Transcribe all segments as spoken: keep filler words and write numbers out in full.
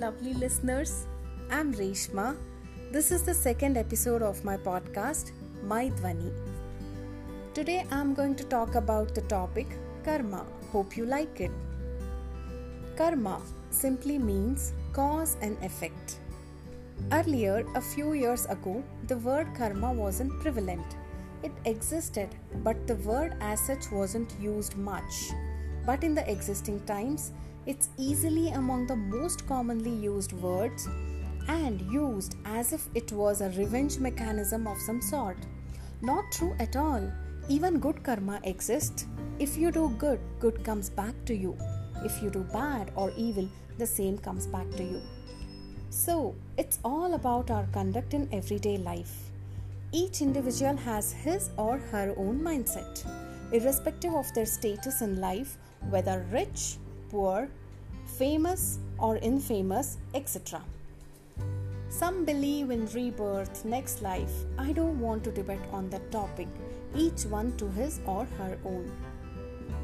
lovely listeners. I'm Reshma. This is the second episode of my podcast, My Dwani. Today I'm going to talk about the topic karma. Hope you like it. Karma simply means cause and effect. Earlier, a few years ago, the word karma wasn't prevalent. It existed, but the word as such wasn't used much. But in the existing times, it's easily among the most commonly used words and used as if it was a revenge mechanism of some sort. Not true at all. Even good karma exists. If you do good, good comes back to you. If you do bad or evil, the same comes back to you. So, it's all about our conduct in everyday life. Each individual has his or her own mindset, irrespective of their status in life, whether rich, poor, famous or infamous, et cetera. Some believe in rebirth, next life. I don't want to debate on that topic, each one to his or her own.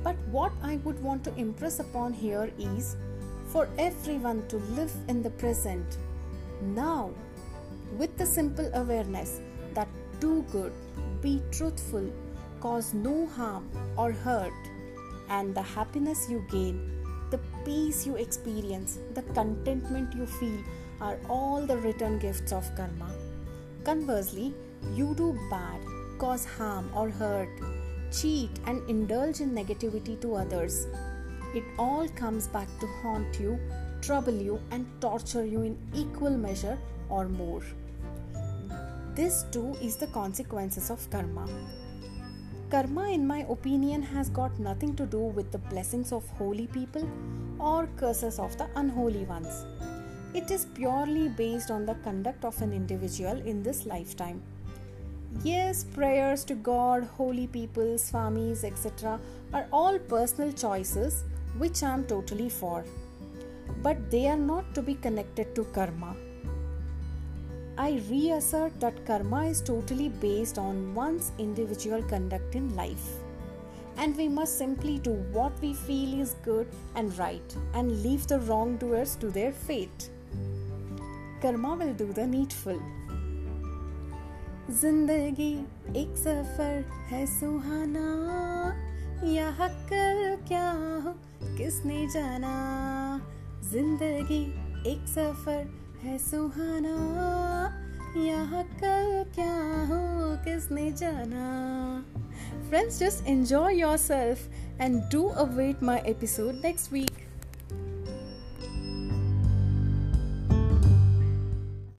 But what I would want to impress upon here is for everyone to live in the present, now, with the simple awareness that do good, be truthful, cause no harm or hurt, and the happiness you gain, the peace you experience, the contentment you feel are all the return gifts of karma. Conversely, you do bad, cause harm or hurt, cheat and indulge in negativity to others. It all comes back to haunt you, trouble you and torture you in equal measure or more. This too is the consequences of karma. Karma, in my opinion, has got nothing to do with the blessings of holy people or curses of the unholy ones. It is purely based on the conduct of an individual in this lifetime. Yes, prayers to God, holy people, swamis, et cetera are all personal choices which I am totally for. But they are not to be connected to karma. I reassert that karma is totally based on one's individual conduct in life. And we must simply do what we feel is good and right and leave the wrongdoers to their fate. Karma will do the needful. Zindagi ek safar hai suhana, yahan kal kya ho kisne jana. Zindagi ek safar है सुहाना, यहाँ कल क्या हो किसने जाना. Friends, just enjoy yourself and do await my episode next week.